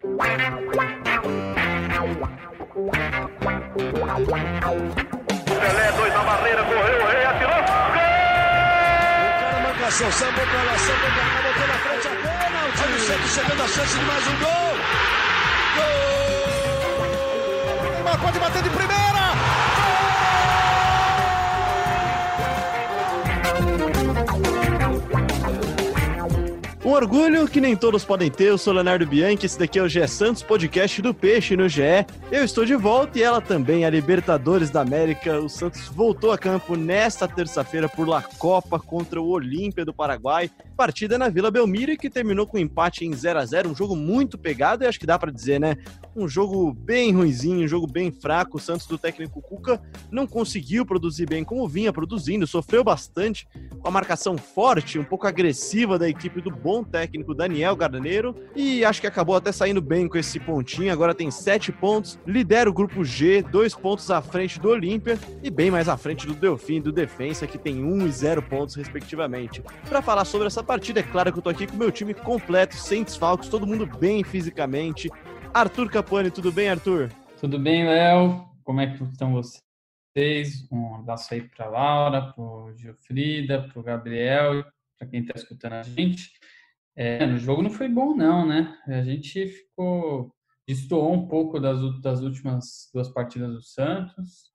Pelé, 2 na barreira, correu, o rei atirou, gol! O cara manda a solução, botou botou na frente a bola, o time do Santos chegando a chance de mais um gol! Gol! O Neymar pode bater de primeira! Um orgulho que nem todos podem ter, eu sou Leonardo Bianchi, esse daqui é o GE Santos, podcast do Peixe no GE. Eu estou de volta e ela também, a Libertadores da América. O Santos voltou a campo nesta terça-feira por La Copa contra o Olímpia do Paraguai. Partida na Vila Belmiro que terminou com um empate em 0x0, um jogo muito pegado e acho que dá pra dizer, né? Um jogo bem ruinzinho, um jogo bem fraco. O Santos do técnico Cuca não conseguiu produzir bem como vinha produzindo, sofreu bastante com a marcação forte, um pouco agressiva da equipe do bom técnico Daniel Garneiro, e acho que acabou até saindo bem com esse pontinho. Agora tem 7 pontos, lidera o grupo G, 2 pontos à frente do Olímpia e bem mais à frente do Delfim e do Defensa, que tem 1 e 0 pontos respectivamente. Para falar sobre essa partida, é claro que eu tô aqui com o meu time completo, sem desfalques, todo mundo bem fisicamente. Arthur Capone, tudo bem, Arthur? Tudo bem, Léo. Como é que estão vocês? Um abraço aí para Laura, para Giofrida, para o Gabriel, para quem está escutando a gente. O jogo não foi bom não, né? A gente destoou um pouco das últimas 2 partidas do Santos.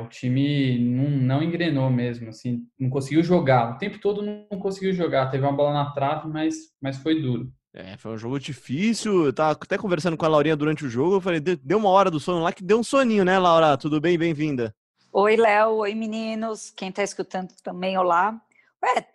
O time não engrenou mesmo, assim, não conseguiu jogar. O tempo todo não conseguiu jogar. Teve uma bola na trave, mas foi duro. Foi um jogo difícil. Eu tava até conversando com a Laurinha durante o jogo. Eu falei, deu uma hora do sono lá que deu um soninho, né, Laura? Tudo bem? Bem-vinda. Oi, Léo. Oi, meninos. Quem tá escutando também, olá.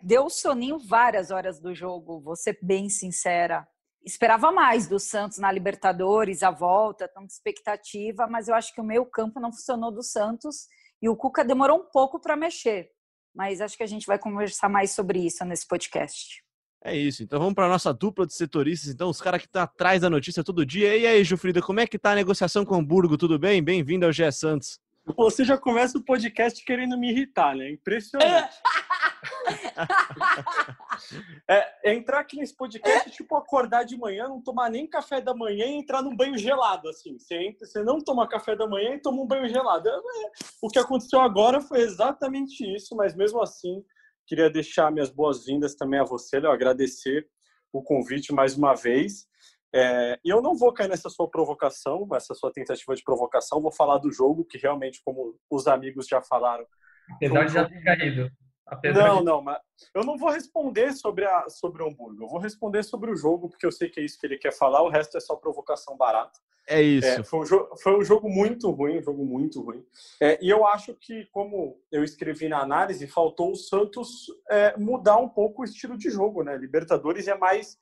Deu um soninho várias horas do jogo, vou ser bem sincera. Esperava mais do Santos na Libertadores, a volta, tanta expectativa, mas eu acho que o meio campo não funcionou do Santos e o Cuca demorou um pouco para mexer. Mas acho que a gente vai conversar mais sobre isso nesse podcast. É isso, então vamos para a nossa dupla de setoristas, então os caras que estão atrás da notícia todo dia. E aí, Giofrida, como é que está a negociação com o Hamburgo? Tudo bem? Bem-vindo ao GE Santos. Você já começa o podcast querendo me irritar, né? Impressionante. Entrar aqui nesse podcast é tipo acordar de manhã, não tomar nem café da manhã e entrar num banho gelado, assim. Você não toma café da manhã e toma um banho gelado. O que aconteceu agora foi exatamente isso, mas mesmo assim, queria deixar minhas boas-vindas também a você, Léo, agradecer o convite mais uma vez. Eu não vou cair nessa sua provocação, nessa sua tentativa de provocação, vou falar do jogo, que realmente, como os amigos já falaram... Apesar de já ter caído. Mas eu não vou responder sobre o Hamburgo, eu vou responder sobre o jogo, porque eu sei que é isso que ele quer falar, o resto é só provocação barata. É isso. Foi um jogo muito ruim, e eu acho que, como eu escrevi na análise, faltou o Santos mudar um pouco o estilo de jogo, né? Libertadores é mais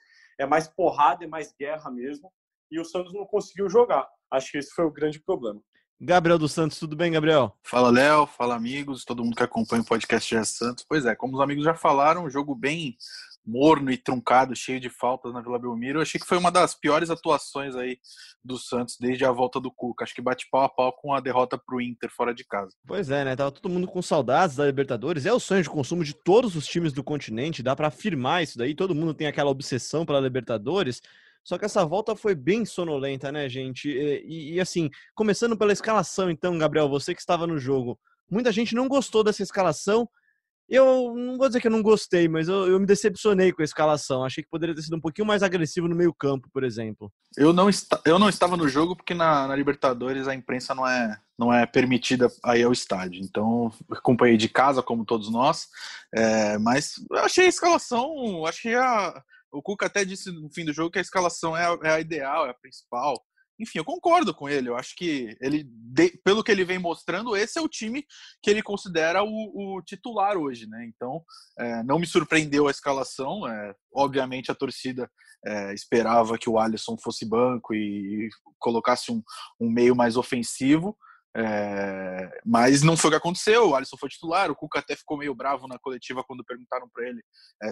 porrada, é mais guerra mesmo, e o Santos não conseguiu jogar. Acho que esse foi o grande problema. Gabriel dos Santos, tudo bem, Gabriel? Fala, Léo, fala, amigos, todo mundo que acompanha o podcast GE Santos. Pois é, como os amigos já falaram, um jogo bem morno e truncado, cheio de faltas na Vila Belmiro. Eu achei que foi uma das piores atuações aí do Santos desde a volta do Cuca. Acho que bate pau a pau com a derrota pro Inter fora de casa. Pois é, né? Tava todo mundo com saudades da Libertadores. É o sonho de consumo de todos os times do continente, dá para afirmar isso daí. Todo mundo tem aquela obsessão pela Libertadores. Só que essa volta foi bem sonolenta, né, gente? E assim, começando pela escalação, então, Gabriel, você que estava no jogo. Muita gente não gostou dessa escalação. Eu não vou dizer que eu não gostei, mas eu me decepcionei com a escalação. Achei que poderia ter sido um pouquinho mais agressivo no meio campo, por exemplo. Eu não estava no jogo porque na Libertadores a imprensa não é permitida aí ao estádio. Então, acompanhei de casa, como todos nós. Mas eu achei a escalação... O Cuca até disse no fim do jogo que a escalação é a ideal, é a principal. Enfim, eu concordo com ele. Eu acho que pelo que ele vem mostrando, esse é o time que ele considera o titular hoje, né? Então, não me surpreendeu a escalação. Obviamente, a torcida esperava que o Alisson fosse banco e colocasse um meio mais ofensivo. Mas não foi o que aconteceu, o Alisson foi titular, o Cuca até ficou meio bravo na coletiva quando perguntaram para ele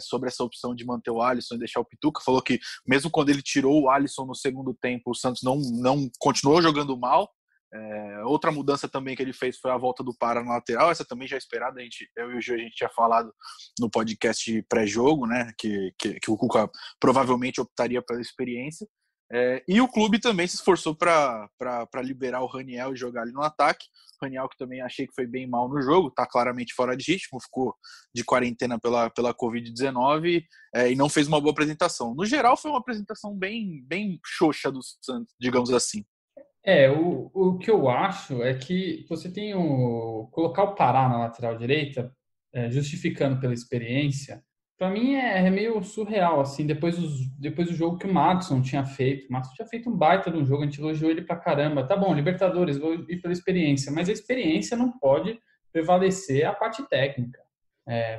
sobre essa opção de manter o Alisson e deixar o Pituca, falou que mesmo quando ele tirou o Alisson no segundo tempo, o Santos não continuou jogando mal. Outra mudança também que ele fez foi a volta do Pará na lateral, essa também já esperada, eu e o Gil a gente tinha falado no podcast pré-jogo, né, que o Cuca provavelmente optaria pela experiência. E o clube também se esforçou para liberar o Raniel e jogar ele no ataque. O Raniel, que também achei que foi bem mal no jogo, está claramente fora de ritmo, ficou de quarentena pela Covid-19 e não fez uma boa apresentação. No geral, foi uma apresentação bem xoxa do Santos, digamos assim. O que eu acho é que você tem colocar o Pará na lateral direita, justificando pela experiência. Para mim é meio surreal, assim, depois do jogo que o Madson tinha feito. O Madson tinha feito um baita de um jogo, a gente elogiou ele pra caramba. Tá bom, Libertadores, vou ir pela experiência. Mas a experiência não pode prevalecer a parte técnica.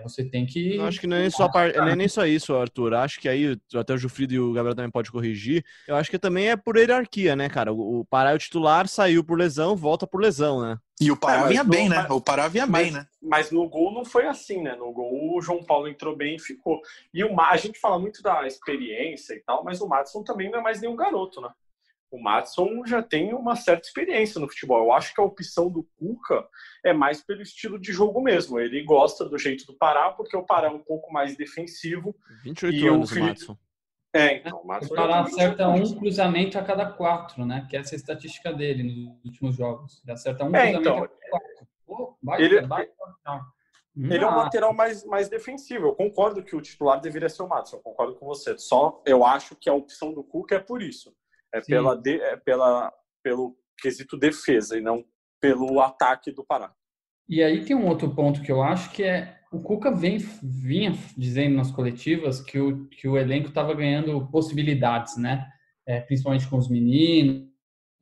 Você tem que... Acho que não é nem só isso, Arthur. Acho que aí, até o Giofrida e o Gabriel também podem corrigir. Eu acho que também é por hierarquia, né, cara? O Pará é o titular, saiu por lesão, volta por lesão, né? E o Pará vinha bem, né? O Pará vinha bem, né? Mas no gol não foi assim, né? No gol o João Paulo entrou bem e ficou. E a gente fala muito da experiência e tal, mas o Madison também não é mais nenhum garoto, né? O Madison já tem uma certa experiência no futebol. Eu acho que a opção do Cuca é mais pelo estilo de jogo mesmo. Ele gosta do jeito do Pará, porque o Pará é um pouco mais defensivo. 28 anos o Madison. Então, o Madison... O Pará acerta um cruzamento a cada 4, né? Que é essa estatística dele nos últimos jogos. Ele acerta um cruzamento a cada 4. Ele é um lateral mais defensivo. Eu concordo que o titular deveria ser o Madison. Eu concordo com você. Só eu acho que a opção do Cuca é por isso. Pelo quesito defesa e não pelo ataque do Pará. E aí tem um outro ponto que eu acho que é... O Cuca vinha dizendo nas coletivas que o elenco estava ganhando possibilidades, né? Principalmente com os meninos,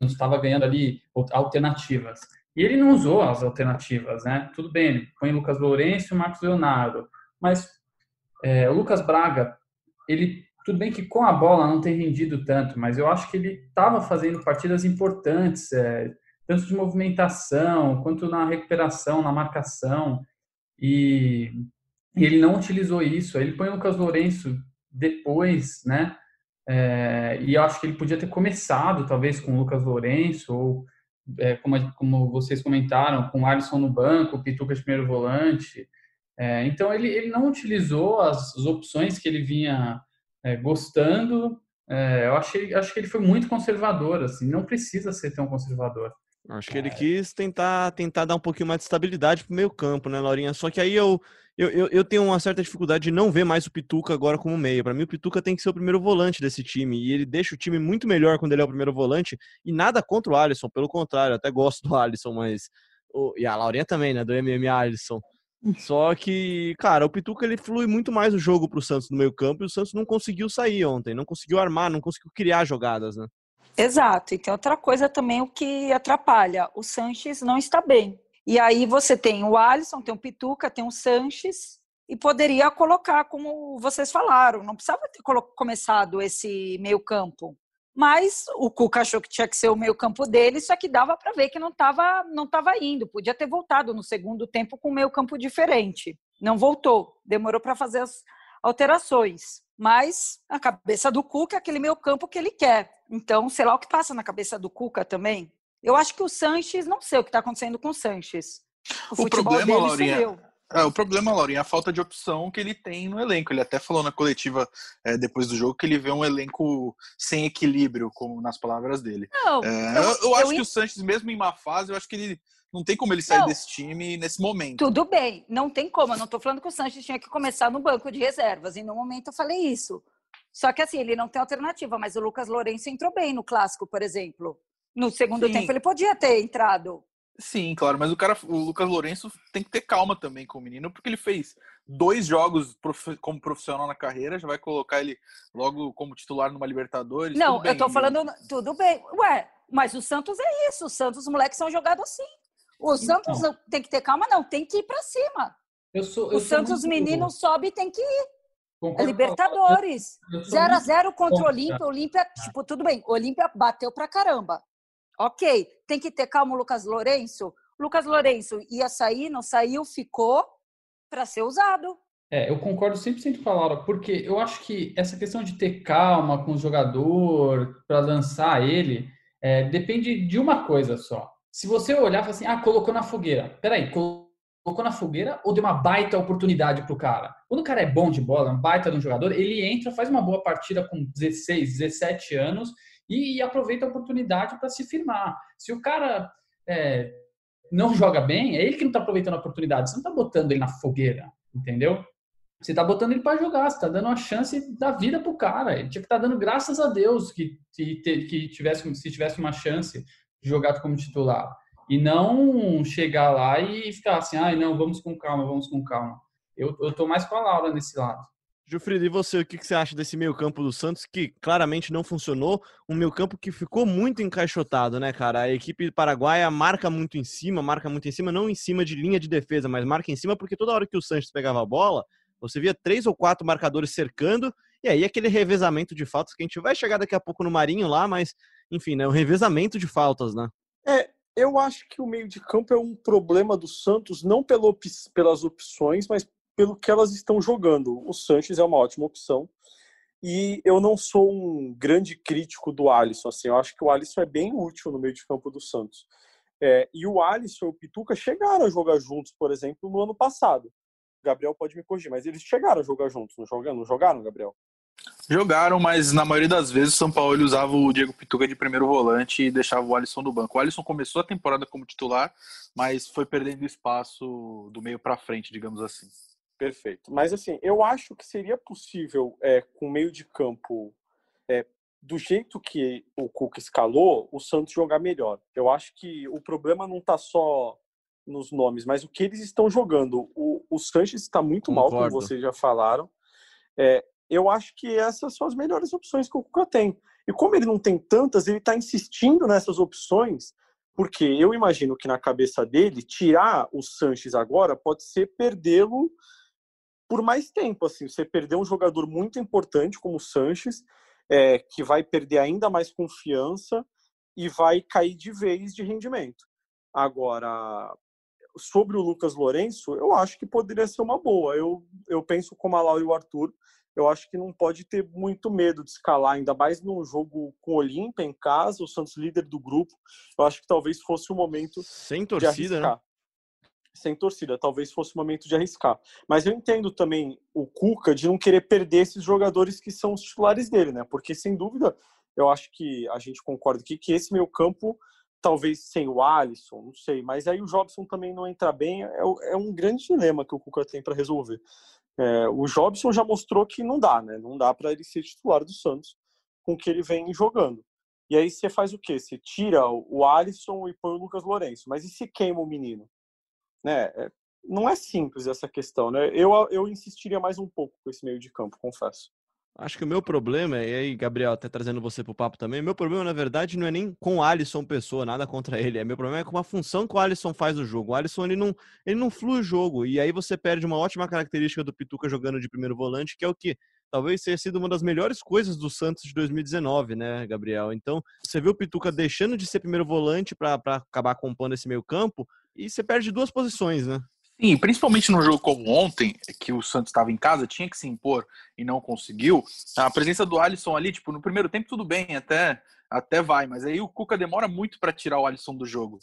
estava ganhando ali alternativas. E ele não usou as alternativas, né? Tudo bem, ele põe o Lucas Lourenço e o Marcos Leonardo. Mas o Lucas Braga, ele... Tudo bem que com a bola não tem rendido tanto, mas eu acho que ele estava fazendo partidas importantes, tanto de movimentação, quanto na recuperação, na marcação, e ele não utilizou isso. Ele põe o Lucas Lourenço depois, né? E eu acho que ele podia ter começado, talvez, com o Lucas Lourenço, ou, como vocês comentaram, com o Alisson no banco, o Pituca de primeiro volante. Então, ele não utilizou as opções que ele vinha... gostando, eu acho que ele foi muito conservador, assim, não precisa ser tão conservador. Acho que ele quis tentar dar um pouquinho mais de estabilidade pro meio campo, né, Laurinha? Só que aí eu tenho uma certa dificuldade de não ver mais o Pituca agora como meia. Para mim, o Pituca tem que ser o primeiro volante desse time, e ele deixa o time muito melhor quando ele é o primeiro volante, e nada contra o Alisson, pelo contrário, eu até gosto do Alisson, mas... E a Laurinha também, né, do MMA Alisson. Só que, cara, o Pituca ele flui muito mais o jogo pro Santos no meio campo e o Santos não conseguiu sair ontem, não conseguiu armar, não conseguiu criar jogadas, né? Exato, e tem outra coisa também o que atrapalha, o Sanches não está bem. E aí você tem o Alisson, tem o Pituca, tem o Sanches e poderia colocar, como vocês falaram, não precisava ter começado esse meio campo. Mas o Cuca achou que tinha que ser o meio-campo dele, só que dava para ver que não estava indo. Podia ter voltado no segundo tempo com um meio-campo diferente. Não voltou, demorou para fazer as alterações. Mas a cabeça do Cuca é aquele meio-campo que ele quer. Então, sei lá o que passa na cabeça do Cuca também. Eu acho que o Sanches, não sei o que está acontecendo com o Sanches. O futebol problema, dele Laurinha... sumiu. O problema, Laurinha, é a falta de opção que ele tem no elenco. Ele até falou na coletiva depois do jogo que ele vê um elenco sem equilíbrio, como nas palavras dele. Não, eu acho que o Sanches, mesmo em má fase, eu acho que ele não tem como ele sair desse time nesse momento. Tudo bem, não tem como. Eu não estou falando que o Sanches tinha que começar no banco de reservas. E no momento eu falei isso. Só que assim, ele não tem alternativa. Mas o Lucas Lourenço entrou bem no Clássico, por exemplo. No segundo tempo ele podia ter entrado. Sim, claro, mas o Lucas Lourenço tem que ter calma também com o menino, porque ele fez 2 jogos como profissional na carreira, já vai colocar ele logo como titular numa Libertadores. Não, eu tô falando, tudo bem. Ué, mas o Santos é isso, o Santos, os moleques são jogados assim. O Santos não tem que ter calma, não, tem que ir pra cima. O Santos, os meninos sobem e tem que ir. É Libertadores. 0-0 contra o Olímpia, tipo, tudo bem, o Olímpia bateu pra caramba. Ok, tem que ter calma o Lucas Lourenço. O Lucas Lourenço ia sair, não saiu, ficou para ser usado. Eu concordo 100% com a Laura, porque eu acho que essa questão de ter calma com o jogador para lançar ele depende de uma coisa só. Se você olhar e falar assim, colocou na fogueira. Peraí, colocou na fogueira ou deu uma baita oportunidade pro cara? Quando o cara é bom de bola, um baita de um jogador, ele entra, faz uma boa partida com 16, 17 anos e aproveita a oportunidade para se firmar. Se o cara não joga bem, é ele que não está aproveitando a oportunidade. Você não está botando ele na fogueira, entendeu? Você está botando ele para jogar, você está dando uma chance da vida para o cara. Ele tinha que estar dando graças a Deus que tivesse uma chance de jogar como titular. E não chegar lá e ficar assim, não, vamos com calma, vamos com calma. Eu tô mais com a Laura nesse lado. Giofrida, e você, o que você acha desse meio-campo do Santos, que claramente não funcionou? Um meio-campo que ficou muito encaixotado, né, cara? A equipe paraguaia marca muito em cima, não em cima de linha de defesa, mas marca em cima, porque toda hora que o Sanches pegava a bola, você via 3 ou 4 marcadores cercando, e aí aquele revezamento de faltas, que a gente vai chegar daqui a pouco no Marinho lá, mas, enfim, né, um revezamento de faltas, né? Eu acho que o meio de campo é um problema do Santos, não pelas opções, mas pelo que elas estão jogando. O Sanches é uma ótima opção. E eu não sou um grande crítico do Alisson. Assim, eu acho que o Alisson é bem útil no meio de campo do Santos. E o Alisson e o Pituca chegaram a jogar juntos, por exemplo, no ano passado. O Gabriel pode me corrigir, mas eles chegaram a jogar juntos. Não jogaram, Gabriel? Jogaram, mas na maioria das vezes o São Paulo usava o Diego Pituca de primeiro volante e deixava o Alisson do banco. O Alisson começou a temporada como titular, mas foi perdendo espaço do meio para frente, digamos assim. Perfeito. Mas assim, eu acho que seria possível, com o meio de campo, do jeito que o Cuca escalou, o Santos jogar melhor. Eu acho que o problema não está só nos nomes, mas o que eles estão jogando. O Sanches está muito mal, como vocês já falaram. Eu acho que essas são as melhores opções que o Cuca tem. E como ele não tem tantas, ele está insistindo nessas opções, porque eu imagino que na cabeça dele, tirar o Sanches agora pode ser perdê-lo por mais tempo. Assim, você perder um jogador muito importante como o Sanches, que vai perder ainda mais confiança e vai cair de vez de rendimento. Agora, sobre o Lucas Lourenço, eu acho que poderia ser uma boa. Eu penso como a Laura e o Arthur. Eu acho que não pode ter muito medo de escalar, ainda mais num jogo com o Olímpia em casa, o Santos líder do grupo. Eu acho que talvez fosse o momento sem torcida, de arriscar. Né? Sem torcida, talvez fosse o momento de arriscar. Mas eu entendo também o Cuca de não querer perder esses jogadores que são os titulares dele, né? Porque, sem dúvida, eu acho que a gente concorda aqui que esse meio campo, talvez sem o Alisson, não sei, mas aí o Jobson também não entra bem, é um grande dilema que o Cuca tem para resolver. O Jobson já mostrou que não dá, né? Não dá para ele ser titular do Santos com o que ele vem jogando. E aí você faz o quê? Você tira o Alisson e põe o Lucas Lourenço. Mas e se queima o menino? Né? Não é simples essa questão, né? Eu insistiria mais um pouco com esse meio de campo, confesso. Acho que o meu problema, e aí, Gabriel, até trazendo você pro papo também, meu problema, na verdade, não é nem com o Alisson pessoa, nada contra ele. Meu problema é com a função que o Alisson faz no jogo. O Alisson, ele não flui o jogo. E aí você perde uma ótima característica do Pituca jogando de primeiro volante, que é o que talvez tenha sido uma das melhores coisas do Santos de 2019, né, Gabriel? Então, você viu o Pituca deixando de ser primeiro volante para acabar compondo esse meio campo, e você perde 2 posições, né? Sim, principalmente num jogo como ontem, que o Santos estava em casa, tinha que se impor e não conseguiu. A presença do Alisson ali, no primeiro tempo tudo bem, até vai, mas aí o Cuca demora muito para tirar o Alisson do jogo.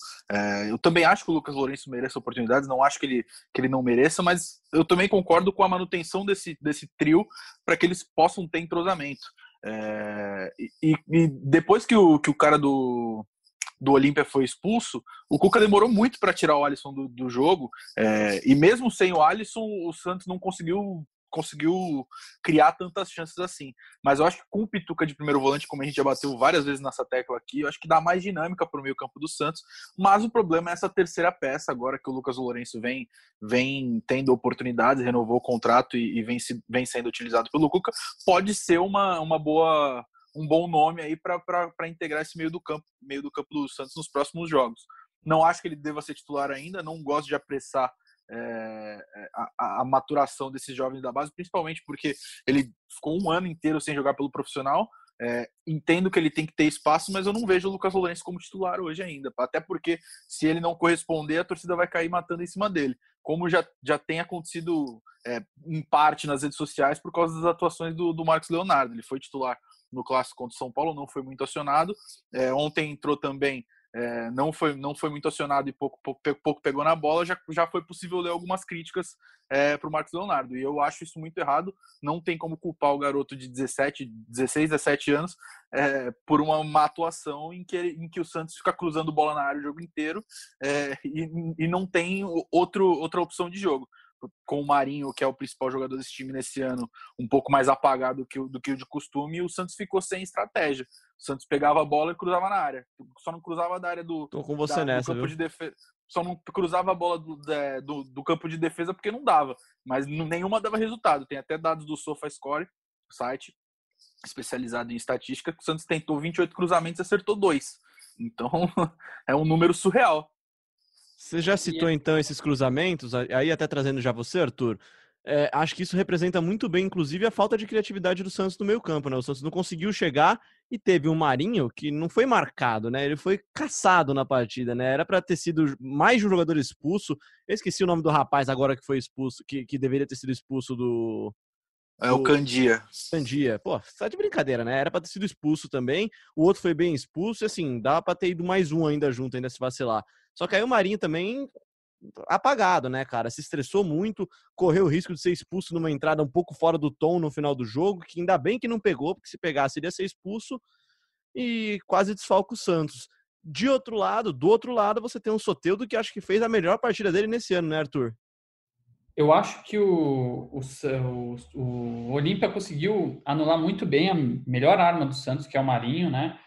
Eu também acho que o Lucas Lourenço merece oportunidades, não acho que ele não mereça, mas eu também concordo com a manutenção desse trio para que eles possam ter entrosamento. E depois que o cara do Olímpia foi expulso, o Cuca demorou muito para tirar o Alisson do jogo, e mesmo sem o Alisson, o Santos não conseguiu criar tantas chances assim. Mas eu acho que com o Pituca de primeiro volante, como a gente já bateu várias vezes nessa tecla aqui, eu acho que dá mais dinâmica para o meio campo do Santos, mas o problema é essa terceira peça agora que o Lucas Lourenço vem tendo oportunidades, renovou o contrato e vem sendo utilizado pelo Cuca, pode ser um bom nome aí para integrar esse meio do campo do Santos nos próximos jogos. Não acho que ele deva ser titular ainda, não gosto de apressar a maturação desses jovens da base, principalmente porque ele ficou um ano inteiro sem jogar pelo profissional. Entendo que ele tem que ter espaço, mas eu não vejo o Lucas Lourenço como titular hoje ainda, até porque se ele não corresponder, a torcida vai cair matando em cima dele, como já tem acontecido em parte nas redes sociais por causa das atuações do Marcos Leonardo. Ele foi titular no Clássico contra o São Paulo, não foi muito acionado. Ontem entrou também Não foi muito acionado e pouco pegou na bola, já foi possível ler algumas críticas para o Marcos Leonardo, e eu acho isso muito errado. Não tem como culpar o garoto de 17 anos por uma má atuação em que o Santos fica cruzando bola na área o jogo inteiro e não tem outra opção de jogo, com o Marinho, que é o principal jogador desse time nesse ano, um pouco mais apagado do que o de costume, e o Santos ficou sem estratégia. O Santos pegava a bola e cruzava na área. Só não cruzava da área do campo de defesa. Só não cruzava a bola do campo de defesa porque não dava. Mas nenhuma dava resultado. Tem até dados do SofaScore, site especializado em estatística, que o Santos tentou 28 cruzamentos e acertou 2. Então, é um número surreal. Você já citou, então, esses cruzamentos, aí até trazendo já você, Arthur. Acho que isso representa muito bem, inclusive, a falta de criatividade do Santos no meio campo, né? O Santos não conseguiu chegar e teve um Marinho que não foi marcado, né? Ele foi caçado na partida, né? Era para ter sido mais de um jogador expulso. Eu esqueci o nome do rapaz agora que foi expulso, que deveria ter sido expulso do... o Candia. Candia. Pô, tá de brincadeira, né? Era pra ter sido expulso também. O outro foi bem expulso. E assim, dava pra ter ido mais um ainda junto, ainda se vacilar. Só que aí o Marinho também apagado, né, cara? Se estressou muito. Correu o risco de ser expulso numa entrada um pouco fora do tom no final do jogo. Que ainda bem que não pegou, porque se pegasse iria ser expulso. E quase desfalca o Santos. Do outro lado, você tem um Soteldo que acho que fez a melhor partida dele nesse ano, né, Arthur? Eu acho que o Olímpia conseguiu anular muito bem a melhor arma do Santos, que é o Marinho, né?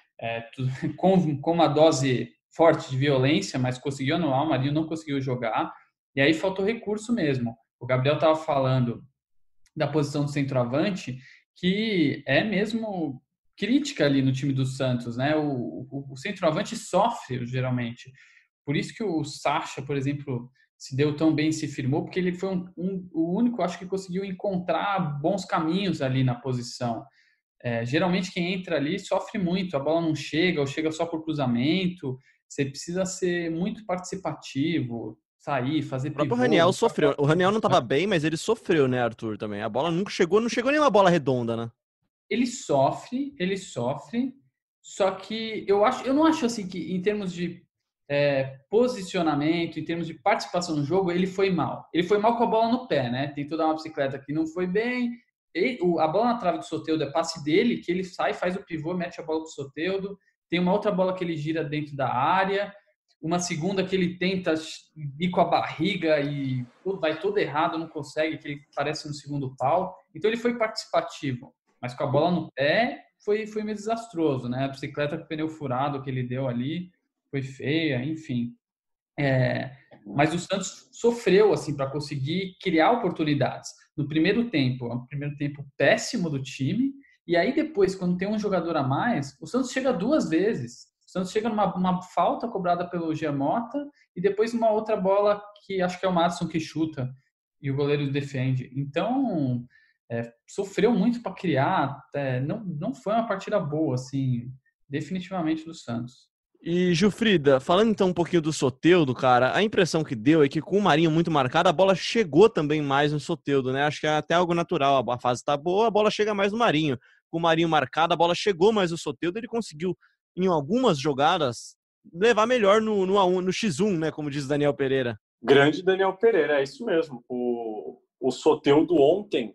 Com uma dose forte de violência, mas conseguiu anular. O Marinho não conseguiu jogar. E aí faltou recurso mesmo. O Gabriel estava falando da posição do centroavante, que é mesmo crítica ali no time do Santos, né? O centroavante sofre, geralmente. Por isso que o Sacha, por exemplo... se deu tão bem, se firmou, porque ele foi o único, acho que conseguiu encontrar bons caminhos ali na posição. Geralmente quem entra ali sofre muito, a bola não chega, ou chega só por cruzamento, você precisa ser muito participativo, sair, fazer pivô. O próprio Raniel sofreu, o Raniel não estava bem, mas ele sofreu, né, Arthur, também. A bola nunca chegou, não chegou nenhuma bola redonda, né? Ele sofre, só que eu não acho assim que em termos de posicionamento, em termos de participação no jogo, ele foi mal com a bola no pé, né? Tentou dar uma bicicleta que não foi bem, a bola na trave do Soteldo é passe dele, que ele sai, faz o pivô, mete a bola pro Soteldo, tem uma outra bola que ele gira dentro da área, uma segunda que ele tenta ir com a barriga e vai todo errado, não consegue, que ele parece no segundo pau. Então ele foi participativo, mas com a bola no pé foi meio desastroso, né? A bicicleta com o pneu furado que ele deu ali foi feia, enfim. Mas o Santos sofreu assim para conseguir criar oportunidades. No primeiro tempo, o primeiro tempo péssimo do time, e aí depois, quando tem um jogador a mais, o Santos chega duas vezes. O Santos chega numa falta cobrada pelo Gia Mota e depois uma outra bola que acho que é o Madson que chuta e o goleiro defende. Então, sofreu muito para criar. Não foi uma partida boa, assim, definitivamente do Santos. E, Giofrida, falando então um pouquinho do Soteldo, cara, a impressão que deu é que com o Marinho muito marcado, a bola chegou também mais no Soteldo, né? Acho que é até algo natural, a fase tá boa, a bola chega mais no Marinho. Com o Marinho marcado, a bola chegou mais no Soteldo, ele conseguiu, em algumas jogadas, levar melhor no X1, né? Como diz Daniel Pereira. Grande Daniel Pereira, é isso mesmo. O Soteldo ontem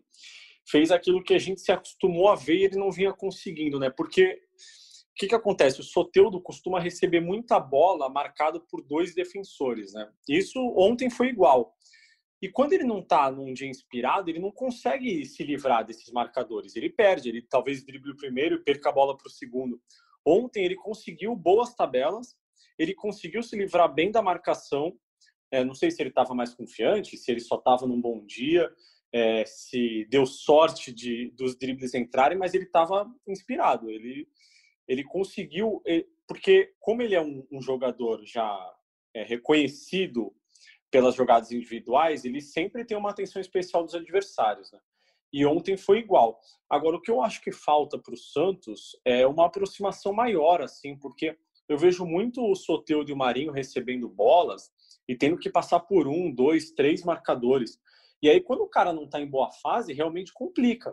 fez aquilo que a gente se acostumou a ver e ele não vinha conseguindo, né? Porque... o que acontece? O Soteldo costuma receber muita bola marcado por dois defensores, né? Isso ontem foi igual. E quando ele não está num dia inspirado, ele não consegue se livrar desses marcadores. Ele perde, ele talvez drible o primeiro e perca a bola para o segundo. Ontem ele conseguiu boas tabelas, ele conseguiu se livrar bem da marcação. Não sei se ele estava mais confiante, se ele só estava num bom dia, se deu sorte dos dribles entrarem, mas ele estava inspirado, ele conseguiu, porque como ele é um jogador já reconhecido pelas jogadas individuais, ele sempre tem uma atenção especial dos adversários, né? E ontem foi igual. Agora, o que eu acho que falta para o Santos é uma aproximação maior, assim, porque eu vejo muito o Soteldo e o Marinho recebendo bolas e tendo que passar por 1, 2, 3 marcadores. E aí, quando o cara não está em boa fase, realmente complica.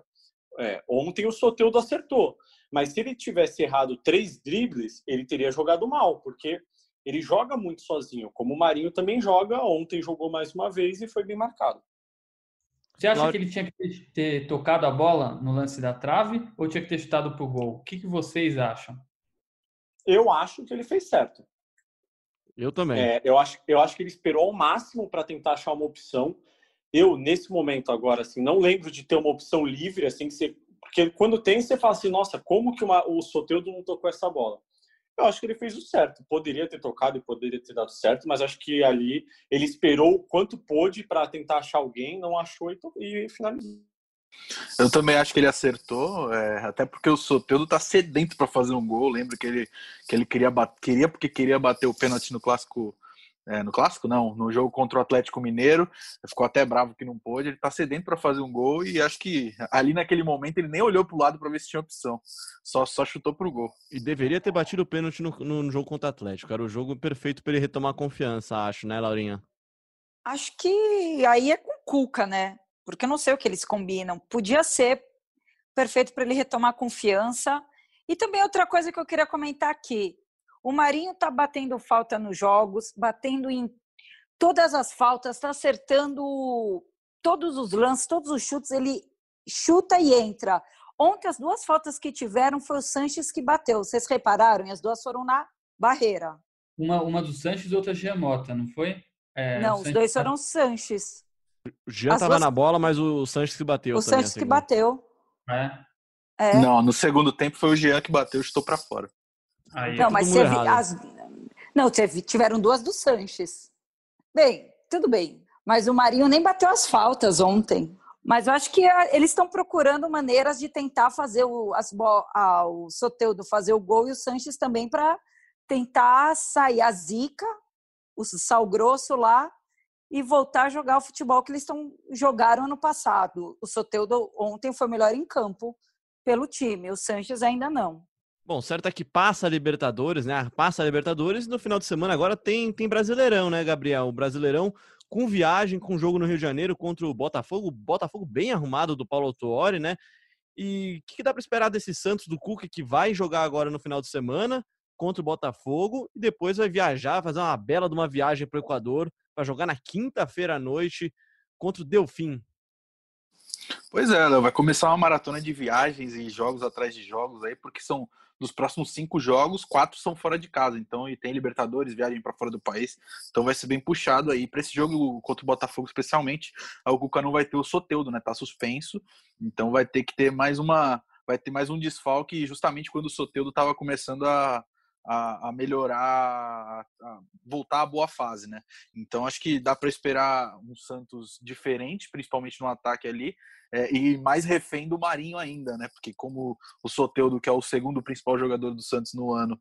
Ontem o Soteldo acertou. Mas se ele tivesse errado 3 dribles, ele teria jogado mal, porque Ele joga muito sozinho, como o Marinho também joga. Ontem jogou mais uma vez e foi bem marcado. Você acha que ele tinha que ter tocado a bola no lance da trave ou tinha que ter chutado pro gol? O que vocês acham? Eu acho que ele fez certo. Eu também. Eu acho que ele esperou ao máximo para tentar achar uma opção. Eu, nesse momento agora, assim, não lembro de ter uma opção livre, assim, que você... porque quando tem, você fala assim, nossa, como que o Soteldo não tocou essa bola? Eu acho que ele fez o certo. Poderia ter tocado e poderia ter dado certo, mas acho que ali ele esperou o quanto pôde para tentar achar alguém, não achou e finalizou. Eu também acho que ele acertou, até porque o Soteldo tá sedento para fazer um gol. Lembro que ele queria bater o pênalti no Clássico... no jogo contra o Atlético Mineiro. Ficou até bravo que não pôde. Ele tá sedento para fazer um gol e acho que ali naquele momento ele nem olhou pro lado para ver se tinha opção. Só chutou pro gol. E deveria ter batido o pênalti no jogo contra o Atlético. Era o jogo perfeito para ele retomar a confiança, acho, né, Laurinha? Acho que aí é com o Cuca, né? Porque eu não sei o que eles combinam. Podia ser perfeito para ele retomar a confiança. E também outra coisa que eu queria comentar aqui. O Marinho tá batendo falta nos jogos, batendo em todas as faltas, tá acertando todos os lances, todos os chutes, ele chuta e entra. Ontem as duas faltas que tiveram foi o Sanches que bateu, vocês repararam? E as duas foram na barreira. Uma do Sanches e outra Gia Mota, não foi? Não, os dois foram Sanches. O Gia tava na bola, mas o Sanches que bateu. O Sanches que bateu. Não, no segundo tempo foi o Gia que bateu, chutou pra fora. Aí não, mas teve tiveram duas do Sanches. Bem, tudo bem. Mas o Marinho nem bateu as faltas ontem. Mas eu acho que eles estão procurando maneiras de tentar fazer o Soteldo fazer o gol e o Sanches também para tentar sair a zica, o sal grosso lá e voltar a jogar o futebol que eles jogaram ano passado. O Soteldo ontem foi melhor em campo pelo time, o Sanches ainda não. Bom, certo é que passa a Libertadores, né? Passa a Libertadores e no final de semana agora tem Brasileirão, né, Gabriel? O Brasileirão com viagem, com jogo no Rio de Janeiro contra o Botafogo. Botafogo bem arrumado do Paulo Autuori, né? E o que dá para esperar desse Santos do Cuca que vai jogar agora no final de semana contra o Botafogo e depois vai viajar, fazer uma bela de uma viagem para o Equador para jogar na quinta-feira à noite contra o Delfim. Pois é, vai começar uma maratona de viagens e jogos atrás de jogos aí, porque são dos próximos 5 jogos, 4 são fora de casa, então, e tem Libertadores, viagem para fora do país, então vai ser bem puxado aí. Para esse jogo contra o Botafogo, especialmente, o Cuca não vai ter o Soteldo, né? Tá suspenso, então vai ter que ter mais um desfalque, justamente quando o Soteldo tava começando a melhorar, a voltar à boa fase, né? Então acho que dá para esperar um Santos diferente, principalmente no ataque ali, e mais refém do Marinho ainda, né? Porque como o Soteldo, que é o segundo principal jogador do Santos no ano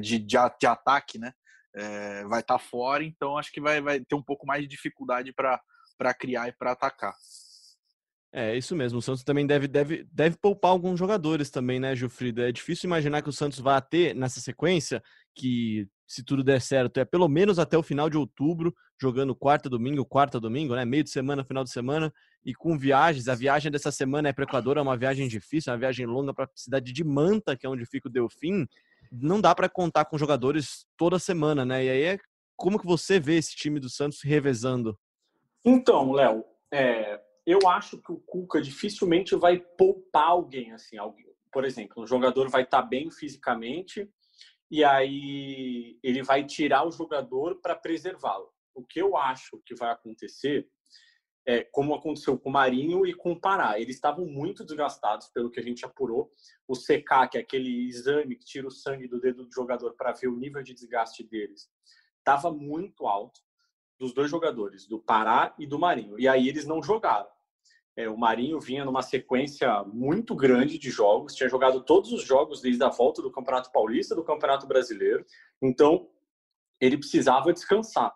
de ataque, né? Vai estar fora, então acho que vai ter um pouco mais de dificuldade para criar e para atacar. É, isso mesmo. O Santos também deve poupar alguns jogadores também, né, Giofrida? É difícil imaginar que o Santos vá ter nessa sequência, que se tudo der certo, é pelo menos até o final de outubro, jogando quarta, domingo, né? Meio de semana, final de semana, e com viagens. A viagem dessa semana é para o Equador, é uma viagem difícil, é uma viagem longa para a cidade de Manta, que é onde fica o Delfim. Não dá para contar com jogadores toda semana, né? E aí, como que você vê esse time do Santos se revezando? Então, Léo, eu acho que o Cuca dificilmente vai poupar alguém, assim, por exemplo, um jogador vai estar bem fisicamente e aí ele vai tirar o jogador para preservá-lo. O que eu acho que vai acontecer é como aconteceu com o Marinho e com o Pará. Eles estavam muito desgastados, pelo que a gente apurou. O CK, que é aquele exame que tira o sangue do dedo do jogador para ver o nível de desgaste deles, estava muito alto, dos dois jogadores, do Pará e do Marinho. E aí eles não jogaram. O Marinho vinha numa sequência muito grande de jogos, tinha jogado todos os jogos desde a volta do Campeonato Paulista, do Campeonato Brasileiro, então ele precisava descansar.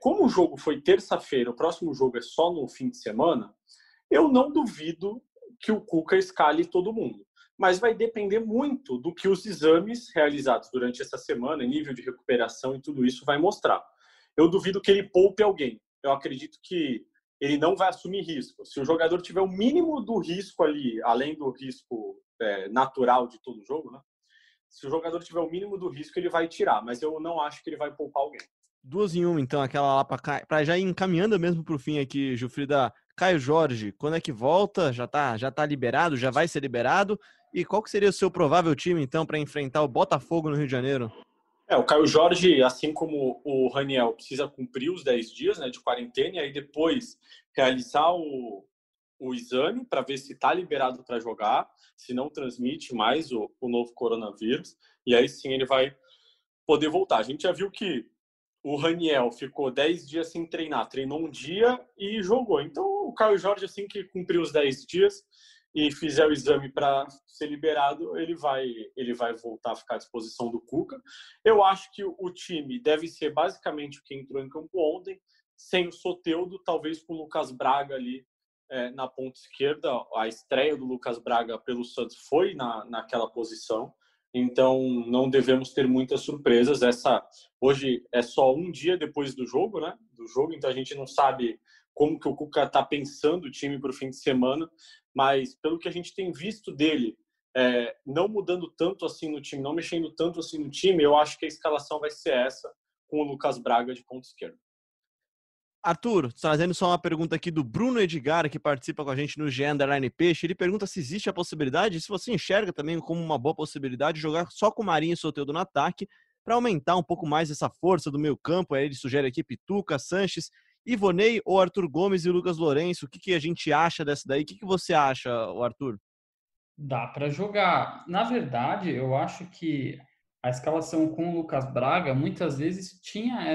Como o jogo foi terça-feira, o próximo jogo é só no fim de semana, eu não duvido que o Cuca escale todo mundo. Mas vai depender muito do que os exames realizados durante essa semana, nível de recuperação e tudo isso vai mostrar. Eu duvido que ele poupe alguém. Eu acredito que ele não vai assumir risco. Se o jogador tiver o mínimo do risco ali, além do risco natural de todo jogo, né? se o jogador tiver o mínimo do risco, ele vai tirar. Mas eu não acho que ele vai poupar alguém. Duas em uma, então, aquela lá para já ir encaminhando mesmo para o fim aqui, Giofrida. Caio Jorge, quando é que volta? Já tá liberado? Já vai ser liberado? E qual que seria o seu provável time, então, para enfrentar o Botafogo no Rio de Janeiro? O Caio Jorge, assim como o Raniel, precisa cumprir os 10 dias, né, de quarentena e aí depois realizar o exame para ver se está liberado para jogar, se não transmite mais o novo coronavírus. E aí sim ele vai poder voltar. A gente já viu que o Raniel ficou 10 dias sem treinar, treinou um dia e jogou. Então o Caio Jorge, assim que cumpriu os 10 dias e fizer o exame para ser liberado, ele vai voltar a ficar à disposição do Cuca. Eu acho que o time deve ser basicamente o que entrou em campo ontem, sem o Soteldo, talvez com o Lucas Braga ali na ponta esquerda. A estreia do Lucas Braga pelo Santos foi naquela posição, então não devemos ter muitas surpresas. Hoje é só um dia depois do jogo, né? Então a gente não sabe como que o Cuca está pensando o time para o fim de semana, mas pelo que a gente tem visto dele, não mudando tanto assim no time, não mexendo tanto assim no time, eu acho que a escalação vai ser essa, com o Lucas Braga de ponta esquerda. Arthur, trazendo só uma pergunta aqui do Bruno Edgar, que participa com a gente no GE Underline Peixe. Ele pergunta se existe a possibilidade, se você enxerga também como uma boa possibilidade, jogar só com o Marinho e Soteldo no ataque, para aumentar um pouco mais essa força do meio campo. Aí ele sugere aqui Pituca, Sanches, Ivonei ou Arthur Gomes e Lucas Lourenço. O que a gente acha dessa daí? O que você acha, Arthur? Dá para jogar. Na verdade, eu acho que a escalação com o Lucas Braga muitas vezes tinha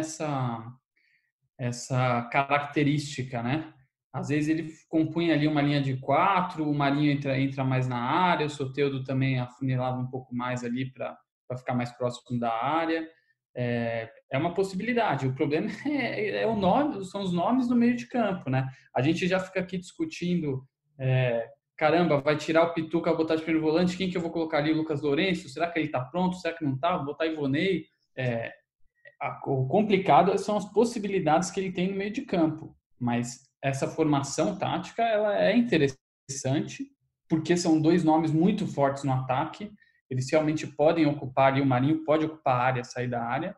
essa característica, né? Às vezes ele compunha ali uma linha de 4, o Marinho entra mais na área, o Soteldo também afunilava um pouco mais ali para ficar mais próximo da área. É uma possibilidade. O problema são os nomes do meio de campo, né? A gente já fica aqui discutindo, caramba, vai tirar o Pituca, botar de primeiro volante, quem que eu vou colocar ali? O Lucas Lourenço? Será que ele tá pronto? Será que não tá? Vou botar Ivonei? O complicado são as possibilidades que ele tem no meio de campo, mas essa formação tática, ela é interessante, porque são dois nomes muito fortes no ataque. Eles realmente podem ocupar, e o Marinho pode ocupar a área, sair da área.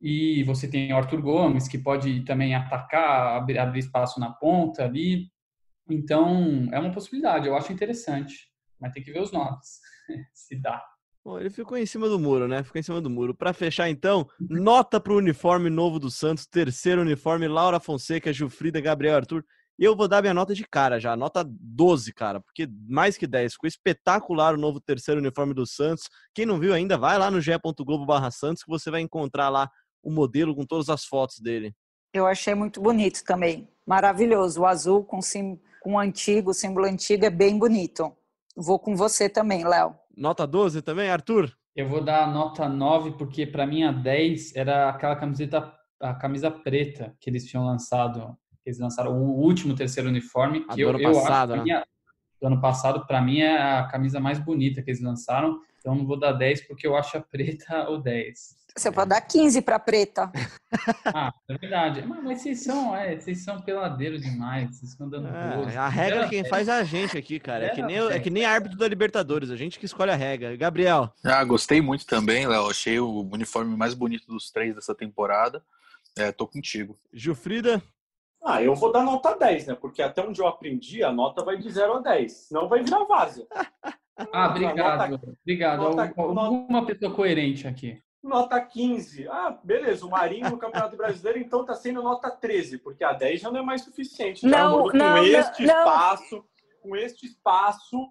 E você tem o Arthur Gomes, que pode também atacar, abrir espaço na ponta ali. Então, é uma possibilidade, eu acho interessante. Mas tem que ver os nomes, se dá. Bom, ele ficou em cima do muro, né? Ficou em cima do muro. Para fechar, então, nota para o uniforme novo do Santos, terceiro uniforme, Laura Fonseca, Giofrida, Gabriel, Arthur. Eu vou dar minha nota de cara já, nota 12, cara, porque mais que 10, ficou espetacular o novo terceiro uniforme do Santos. Quem não viu ainda, vai lá no ge.globo/Santos que você vai encontrar lá o modelo com todas as fotos dele. Eu achei muito bonito também, maravilhoso. O azul com o símbolo antigo é bem bonito. Vou com você também, Léo. Nota 12 também, Arthur? Eu vou dar a nota 9, porque para mim a 10 era aquela camiseta, a camisa preta que eles tinham lançado. Eles lançaram o último terceiro uniforme, que do ano passado, para mim, é a camisa mais bonita que eles lançaram. Então, não vou dar 10, porque eu acho a preta o 10. Você pode dar 15 para preta. É verdade. Mas vocês são peladeiros demais. Vocês estão dando gosto. A regra quem faz é a gente aqui, cara. É que nem árbitro da Libertadores. A gente que escolhe a regra. Gabriel. Gostei muito também, Léo. Achei o uniforme mais bonito dos três dessa temporada. Tô contigo. Giofrida. Eu vou dar nota 10, né? Porque até onde eu aprendi, a nota vai de 0 a 10. Senão vai virar vaso. Obrigado. Alguma pessoa coerente aqui. Nota 15. Beleza. O Marinho no Campeonato Brasileiro, então, tá sendo nota 13. Porque a 10 já não é mais suficiente. Com este espaço,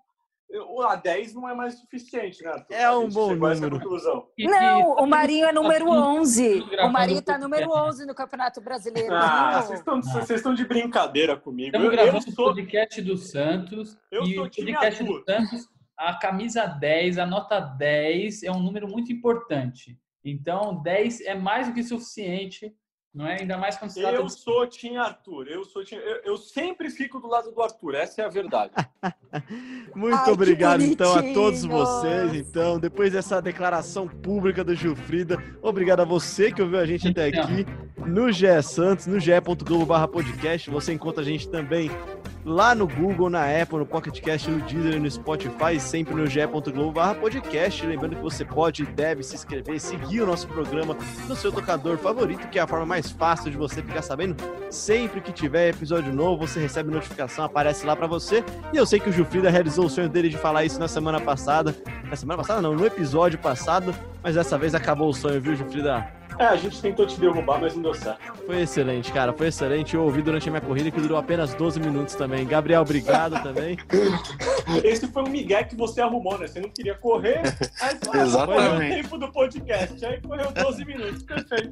a 10 não é mais suficiente, né? É um bom número. Não, o Marinho é número 11. O Marinho tá número 11 no Campeonato Brasileiro. Vocês estão de brincadeira comigo. Estamos gravando o podcast do Santos. E o podcast do Santos, a camisa 10, a nota 10 é um número muito importante. Então, 10 é mais do que suficiente. Não é? Ainda mais quando se trata... Eu sempre fico do lado do Arthur, essa é a verdade. Muito obrigado, então, a todos vocês. Então, depois dessa declaração pública do Giofrida, obrigado a você que ouviu a gente até aqui no GE Santos, no ge.globo/podcast. Você encontra a gente também lá no Google, na Apple, no Pocket Cast, no Deezer, no Spotify, sempre no ge.globo/podcast. Lembrando que você pode e deve se inscrever, seguir o nosso programa no seu tocador favorito, que é a forma mais fácil de você ficar sabendo. Sempre que tiver episódio novo, você recebe notificação, aparece lá pra você. E eu sei que o Giofrida realizou o sonho dele de falar isso na semana passada. Na semana passada não, no episódio passado, mas dessa vez acabou o sonho, viu, Giofrida? É, a gente tentou te derrubar, mas não deu certo. Foi excelente, cara, foi excelente. Eu ouvi durante a minha corrida, que durou apenas 12 minutos também. Gabriel, obrigado também. Esse foi um migué que você arrumou, né? Você não queria correr, mas foi o tempo do podcast. Aí correu 12 minutos, perfeito.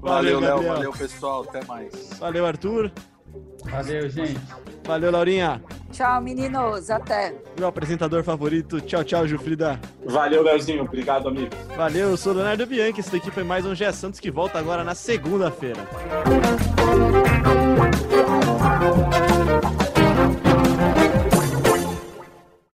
Valeu, Léo, valeu, pessoal, até mais. Valeu, Arthur. Valeu, gente. Valeu, Laurinha. Tchau, meninos, até. Meu apresentador favorito. Tchau, tchau, Giofrida. Valeu, Leozinho, obrigado, amigo. Valeu, eu sou o Leonardo Bianchi. Esse daqui foi mais um GE Santos, que volta agora na segunda-feira.